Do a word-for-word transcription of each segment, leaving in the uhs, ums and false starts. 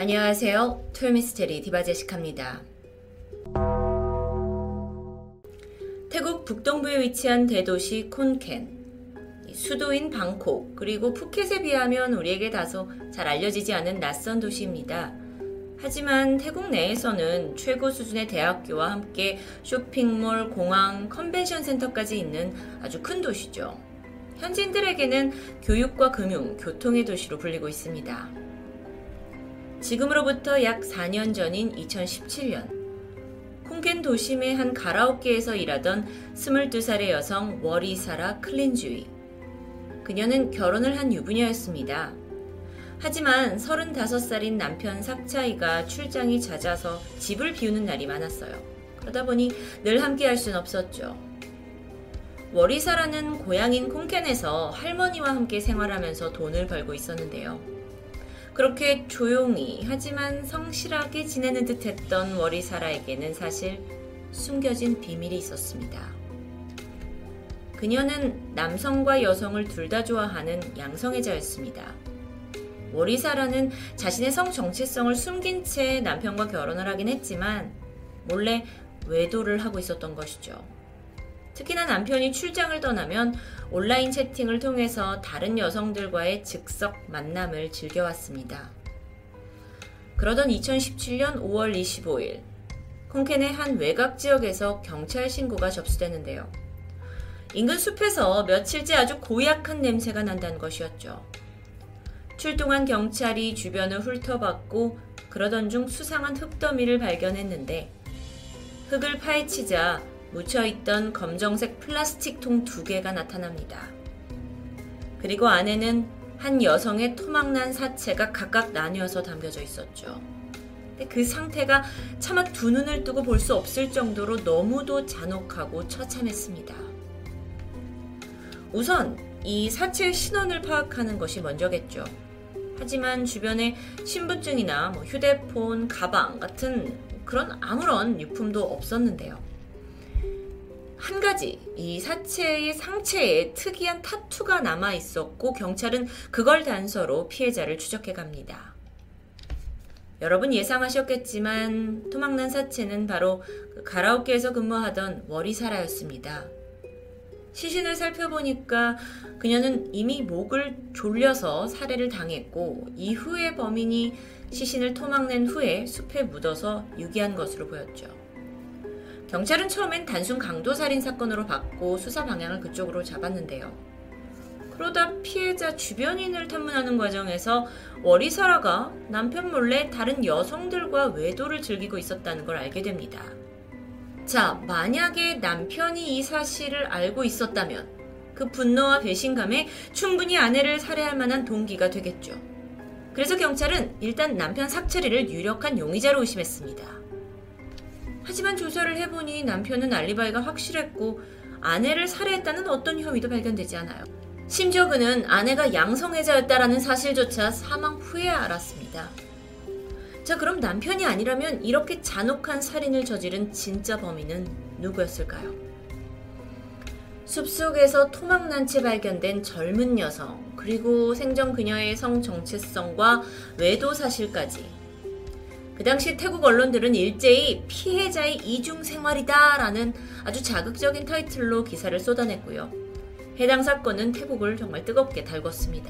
안녕하세요. 톨미스테리 디바제시카입니다. 태국 북동부에 위치한 대도시 콘캔, 수도인 방콕, 그리고 푸켓에 비하면 우리에게 다소 잘 알려지지 않은 낯선 도시입니다. 하지만 태국 내에서는 최고 수준의 대학교와 함께 쇼핑몰, 공항, 컨벤션 센터까지 있는 아주 큰 도시죠. 현지인들에게는 교육과 금융, 교통의 도시로 불리고 있습니다. 지금으로부터 약 사 년 전인 이천십칠 년, 콘캔 도심의 한 가라오케에서 일하던 스물두 살의 여성 워리사라 클린주이. 그녀는 결혼을 한 유부녀였습니다. 하지만 서른다섯 살인 남편 삭차이가 출장이 잦아서 집을 비우는 날이 많았어요. 그러다 보니 늘 함께 할 순 없었죠. 워리사라는 고향인 콘캔에서 할머니와 함께 생활하면서 돈을 벌고 있었는데요. 그렇게 조용히 하지만 성실하게 지내는 듯했던 워리사라에게는 사실 숨겨진 비밀이 있었습니다. 그녀는 남성과 여성을 둘 다 좋아하는 양성애자였습니다. 워리사라는 자신의 성 정체성을 숨긴 채 남편과 결혼을 하긴 했지만 몰래 외도를 하고 있었던 것이죠. 특히나 남편이 출장을 떠나면 온라인 채팅을 통해서 다른 여성들과의 즉석 만남을 즐겨왔습니다. 그러던 이천십칠 년 오월 이십오일, 콘캔의 한 외곽 지역에서 경찰 신고가 접수되는데요. 인근 숲에서 며칠째 아주 고약한 냄새가 난다는 것이었죠. 출동한 경찰이 주변을 훑어봤고 그러던 중 수상한 흙더미를 발견했는데, 흙을 파헤치자 묻혀있던 검정색 플라스틱 통 두 개가 나타납니다. 그리고 안에는 한 여성의 토막난 사체가 각각 나뉘어서 담겨져 있었죠. 근데 그 상태가 차마 두 눈을 뜨고 볼 수 없을 정도로 너무도 잔혹하고 처참했습니다. 우선 이 사체의 신원을 파악하는 것이 먼저겠죠. 하지만 주변에 신분증이나 뭐 휴대폰, 가방 같은 그런 아무런 유품도 없었는데요. 한 가지, 이 사체의 상체에 특이한 타투가 남아있었고 경찰은 그걸 단서로 피해자를 추적해갑니다. 여러분 예상하셨겠지만 토막난 사체는 바로 가라오케에서 근무하던 워리사라였습니다. 시신을 살펴보니까 그녀는 이미 목을 졸려서 살해를 당했고 이후에 범인이 시신을 토막낸 후에 숲에 묻어서 유기한 것으로 보였죠. 경찰은 처음엔 단순 강도살인 사건으로 봤고 수사 방향을 그쪽으로 잡았는데요. 그러다 피해자 주변인을 탐문하는 과정에서 워리사라가 남편 몰래 다른 여성들과 외도를 즐기고 있었다는 걸 알게 됩니다. 자, 만약에 남편이 이 사실을 알고 있었다면 그 분노와 배신감에 충분히 아내를 살해할 만한 동기가 되겠죠. 그래서 경찰은 일단 남편 삭처리를 유력한 용의자로 의심했습니다. 하지만 조사를 해보니 남편은 알리바이가 확실했고 아내를 살해했다는 어떤 혐의도 발견되지 않아요. 심지어 그는 아내가 양성애자였다라는 사실조차 사망 후에 알았습니다. 자, 그럼 남편이 아니라면 이렇게 잔혹한 살인을 저지른 진짜 범인은 누구였을까요? 숲속에서 토막난 채 발견된 젊은 여성, 그리고 생전 그녀의 성 정체성과 외도 사실까지. 그 당시 태국 언론들은 일제히 피해자의 이중생활이다라는 아주 자극적인 타이틀로 기사를 쏟아냈고요. 해당 사건은 태국을 정말 뜨겁게 달궜습니다.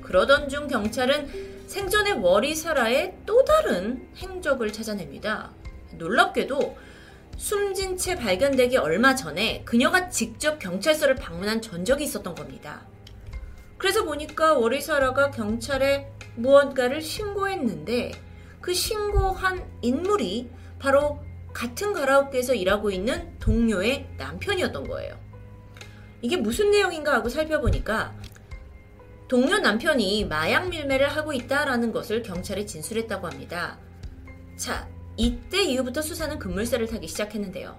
그러던 중 경찰은 생전의 워리사라의 또 다른 행적을 찾아냅니다. 놀랍게도 숨진 채 발견되기 얼마 전에 그녀가 직접 경찰서를 방문한 전적이 있었던 겁니다. 그래서 보니까 워리사라가 경찰에 무언가를 신고했는데 그 신고한 인물이 바로 같은 가라오케에서 일하고 있는 동료의 남편이었던 거예요. 이게 무슨 내용인가 하고 살펴보니까 동료 남편이 마약 밀매를 하고 있다라는 것을 경찰에 진술했다고 합니다. 자, 이때 이후부터 수사는 급물살을 타기 시작했는데요.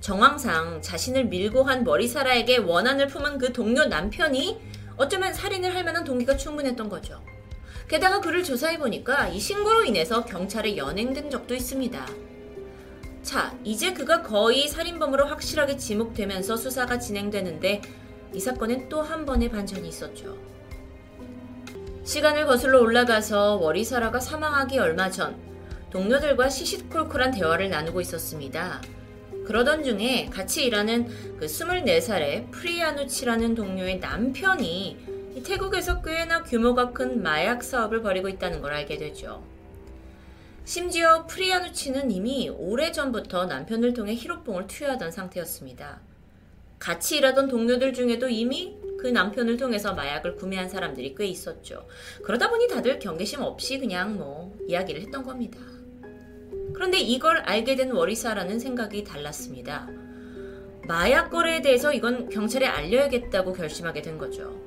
정황상 자신을 밀고 한 머리사라에게 원한을 품은 그 동료 남편이 어쩌면 살인을 할 만한 동기가 충분했던 거죠. 게다가 그를 조사해보니까 이 신고로 인해서 경찰에 연행된 적도 있습니다. 자, 이제 그가 거의 살인범으로 확실하게 지목되면서 수사가 진행되는데 이 사건엔 또 한 번의 반전이 있었죠. 시간을 거슬러 올라가서 워리사라가 사망하기 얼마 전 동료들과 시시콜콜한 대화를 나누고 있었습니다. 그러던 중에 같이 일하는 그 스물네 살의 프리아누치라는 동료의 남편이 태국에서 꽤나 규모가 큰 마약 사업을 벌이고 있다는 걸 알게 되죠. 심지어 프리아누치는 이미 오래전부터 남편을 통해 히로뽕을 투여하던 상태였습니다. 같이 일하던 동료들 중에도 이미 그 남편을 통해서 마약을 구매한 사람들이 꽤 있었죠. 그러다 보니 다들 경계심 없이 그냥 뭐 이야기를 했던 겁니다. 그런데 이걸 알게 된 워리사라는 생각이 달랐습니다. 마약 거래에 대해서 이건 경찰에 알려야겠다고 결심하게 된 거죠.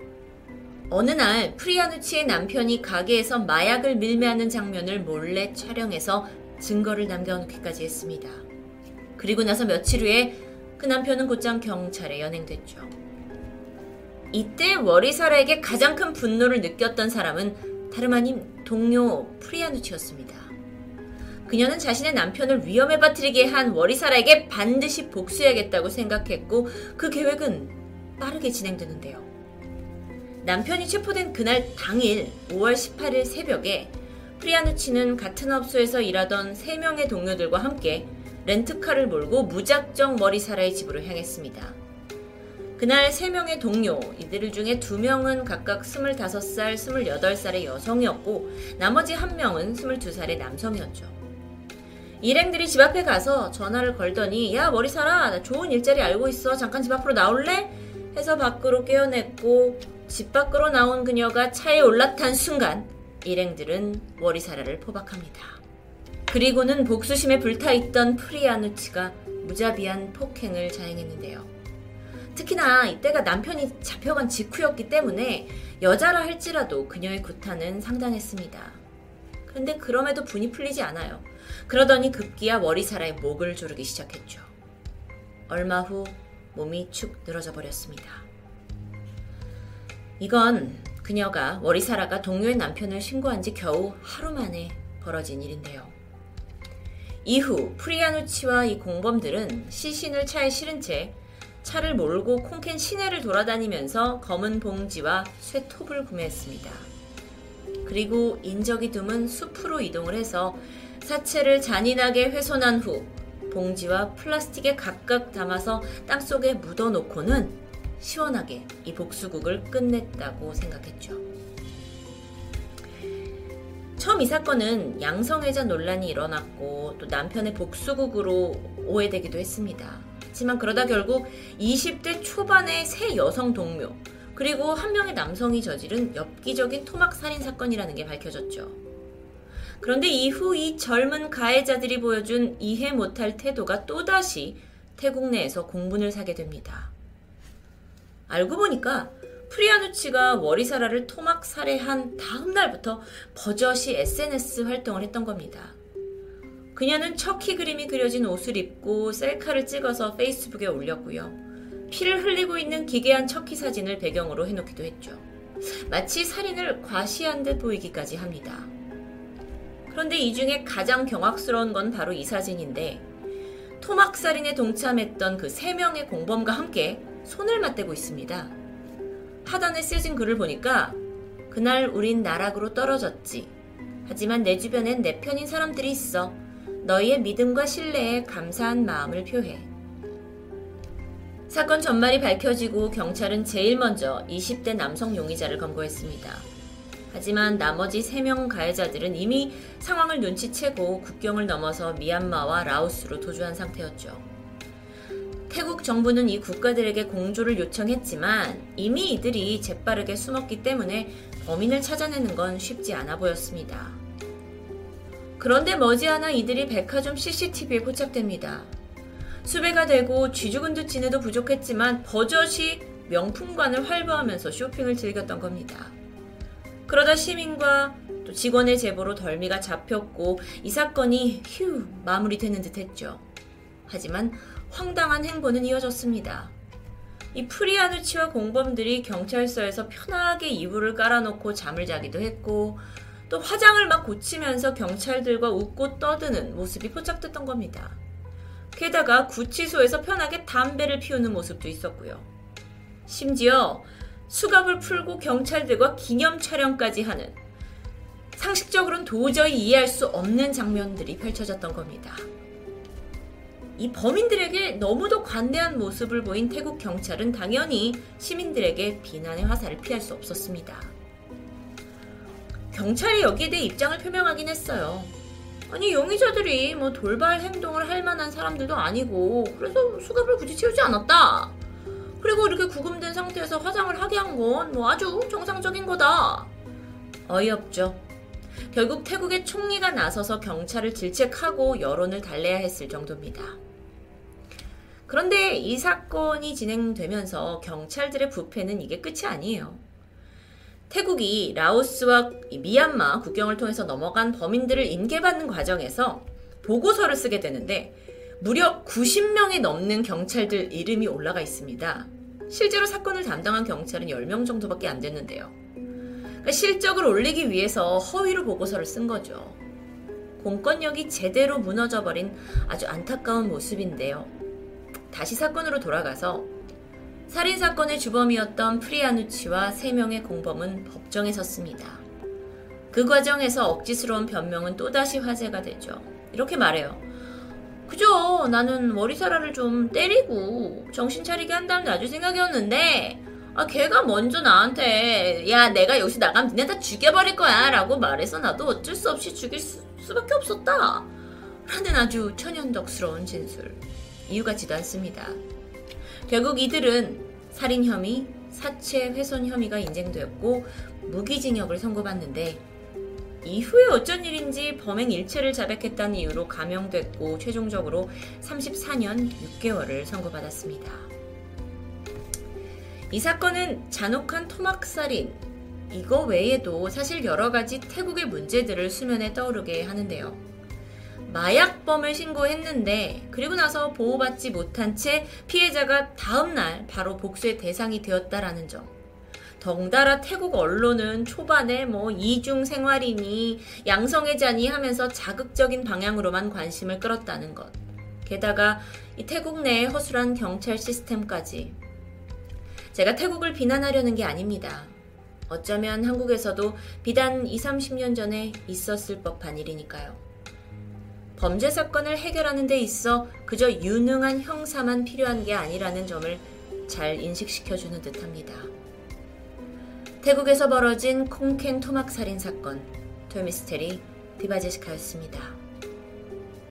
어느 날 프리아누치의 남편이 가게에서 마약을 밀매하는 장면을 몰래 촬영해서 증거를 남겨놓기까지 했습니다. 그리고 나서 며칠 후에 그 남편은 곧장 경찰에 연행됐죠. 이때 워리사라에게 가장 큰 분노를 느꼈던 사람은 다름 아닌 동료 프리아누치였습니다. 그녀는 자신의 남편을 위험에 빠뜨리게 한 워리사라에게 반드시 복수해야겠다고 생각했고, 그 계획은 빠르게 진행되는데요. 남편이 체포된 그날 당일 오월 십팔일 새벽에 프리아누치는 같은 업소에서 일하던 세 명의 동료들과 함께 렌트카를 몰고 무작정 워리사라의 집으로 향했습니다. 그날 세 명의 동료, 이들 중에 두 명은 각각 스물다섯 살, 스물여덟 살의 여성이었고 나머지 한 명은 스물두 살의 남성이었죠. 일행들이 집 앞에 가서 전화를 걸더니 "야, 워리사라, 나 좋은 일자리 알고 있어. 잠깐 집 앞으로 나올래?" 해서 밖으로 깨어냈고, 집 밖으로 나온 그녀가 차에 올라탄 순간 일행들은 워리사라를 포박합니다. 그리고는 복수심에 불타있던 프리아누치가 무자비한 폭행을 자행했는데요. 특히나 이때가 남편이 잡혀간 직후였기 때문에 여자라 할지라도 그녀의 구타는 상당했습니다. 그런데 그럼에도 분이 풀리지 않아요. 그러더니 급기야 워리사라의 목을 조르기 시작했죠. 얼마 후 몸이 축 늘어져 버렸습니다. 이건 그녀가, 워리사라가 동료의 남편을 신고한 지 겨우 하루 만에 벌어진 일인데요. 이후 프리아누치와 이 공범들은 시신을 차에 실은 채 차를 몰고 콘캔 시내를 돌아다니면서 검은 봉지와 쇠톱을 구매했습니다. 그리고 인적이 드문 숲으로 이동을 해서 사체를 잔인하게 훼손한 후 봉지와 플라스틱에 각각 담아서 땅속에 묻어놓고는 시원하게 이 복수극을 끝냈다고 생각했죠. 처음 이 사건은 양성애자 논란이 일어났고 또 남편의 복수극으로 오해되기도 했습니다. 하지만 그러다 결국 이십 대 초반의 세 여성 동료, 그리고 한 명의 남성이 저지른 엽기적인 토막살인 사건이라는 게 밝혀졌죠. 그런데 이후 이 젊은 가해자들이 보여준 이해 못할 태도가 또다시 태국 내에서 공분을 사게 됩니다. 알고 보니까 프리아누치가 워리사라를 토막 살해한 다음 날부터 버젓이 에스엔에스 활동을 했던 겁니다. 그녀는 척키 그림이 그려진 옷을 입고 셀카를 찍어서 페이스북에 올렸고요. 피를 흘리고 있는 기괴한 척키 사진을 배경으로 해놓기도 했죠. 마치 살인을 과시한 듯 보이기까지 합니다. 그런데 이 중에 가장 경악스러운 건 바로 이 사진인데, 토막 살인에 동참했던 그 세 명의 공범과 함께 손을 맞대고 있습니다. 하단에 쓰여진 글을 보니까 "그날 우린 나락으로 떨어졌지. 하지만 내 주변엔 내 편인 사람들이 있어. 너희의 믿음과 신뢰에 감사한 마음을 표해." 사건 전말이 밝혀지고 경찰은 제일 먼저 이십 대 남성 용의자를 검거했습니다. 하지만 나머지 세 명 가해자들은 이미 상황을 눈치채고 국경을 넘어서 미얀마와 라오스로 도주한 상태였죠. 태국 정부는 이 국가들에게 공조를 요청했지만 이미 이들이 재빠르게 숨었기 때문에 범인을 찾아내는 건 쉽지 않아 보였습니다. 그런데 머지않아 이들이 백화점 씨씨티비에 포착됩니다. 수배가 되고 쥐죽은 듯 지내도 부족했지만 버젓이 명품관을 활보하면서 쇼핑을 즐겼던 겁니다. 그러다 시민과 또 직원의 제보로 덜미가 잡혔고 이 사건이 휴 마무리되는 듯 했죠. 하지만 황당한 행보는 이어졌습니다. 이 프리아누치와 공범들이 경찰서에서 편하게 이불을 깔아놓고 잠을 자기도 했고, 또 화장을 막 고치면서 경찰들과 웃고 떠드는 모습이 포착됐던 겁니다. 게다가 구치소에서 편하게 담배를 피우는 모습도 있었고요. 심지어 수갑을 풀고 경찰들과 기념 촬영까지 하는 상식적으로는 도저히 이해할 수 없는 장면들이 펼쳐졌던 겁니다. 이 범인들에게 너무도 관대한 모습을 보인 태국 경찰은 당연히 시민들에게 비난의 화살을 피할 수 없었습니다. 경찰이 여기에 대해 입장을 표명하긴 했어요. 아니 용의자들이 뭐 돌발 행동을 할 만한 사람들도 아니고 그래서 수갑을 굳이 채우지 않았다. 그리고 이렇게 구금된 상태에서 화장을 하게 한 건 뭐 아주 정상적인 거다. 어이없죠. 결국 태국의 총리가 나서서 경찰을 질책하고 여론을 달래야 했을 정도입니다. 그런데 이 사건이 진행되면서 경찰들의 부패는 이게 끝이 아니에요. 태국이 라오스와 미얀마 국경을 통해서 넘어간 범인들을 인계받는 과정에서 보고서를 쓰게 되는데 무려 구십 명이 넘는 경찰들 이름이 올라가 있습니다. 실제로 사건을 담당한 경찰은 열 명 정도밖에 안 됐는데요. 그러니까 실적을 올리기 위해서 허위로 보고서를 쓴 거죠. 공권력이 제대로 무너져버린 아주 안타까운 모습인데요. 다시 사건으로 돌아가서 살인사건의 주범이었던 프리아누치와 세 명의 공범은 법정에 섰습니다. 그 과정에서 억지스러운 변명은 또다시 화제가 되죠. 이렇게 말해요. 그죠, 나는 워리사라를 좀 때리고 정신 차리게 한 다음 놔줄 생각이었는데 아 걔가 먼저 나한테 야 내가 여기서 나가면 니네 다 죽여버릴 거야 라고 말해서 나도 어쩔 수 없이 죽일 수, 수밖에 없었다 라는 아주 천연덕스러운 진술. 이유가 같지도 않습니다. 결국 이들은 살인 혐의, 사체 훼손 혐의가 인정되었고 무기징역을 선고받는데 이후에 어쩐 일인지 범행 일체를 자백했다는 이유로 감형됐고 최종적으로 삼십사 년 육 개월을 선고받았습니다. 이 사건은 잔혹한 토막살인, 이거 외에도 사실 여러가지 태국의 문제들을 수면에 떠오르게 하는데요. 마약범을 신고했는데 그리고 나서 보호받지 못한 채 피해자가 다음날 바로 복수의 대상이 되었다라는 점. 덩달아 태국 언론은 초반에 뭐 이중생활이니 양성애자니 하면서 자극적인 방향으로만 관심을 끌었다는 것. 게다가 이 태국 내의 허술한 경찰 시스템까지. 제가 태국을 비난하려는 게 아닙니다. 어쩌면 한국에서도 비단 이삼십 년 전에 있었을 법한 일이니까요. 범죄 사건을 해결하는 데 있어 그저 유능한 형사만 필요한 게 아니라는 점을 잘 인식시켜주는 듯합니다. 태국에서 벌어진 콘캔 토막살인 사건, 토요미스테리 디바제시카였습니다.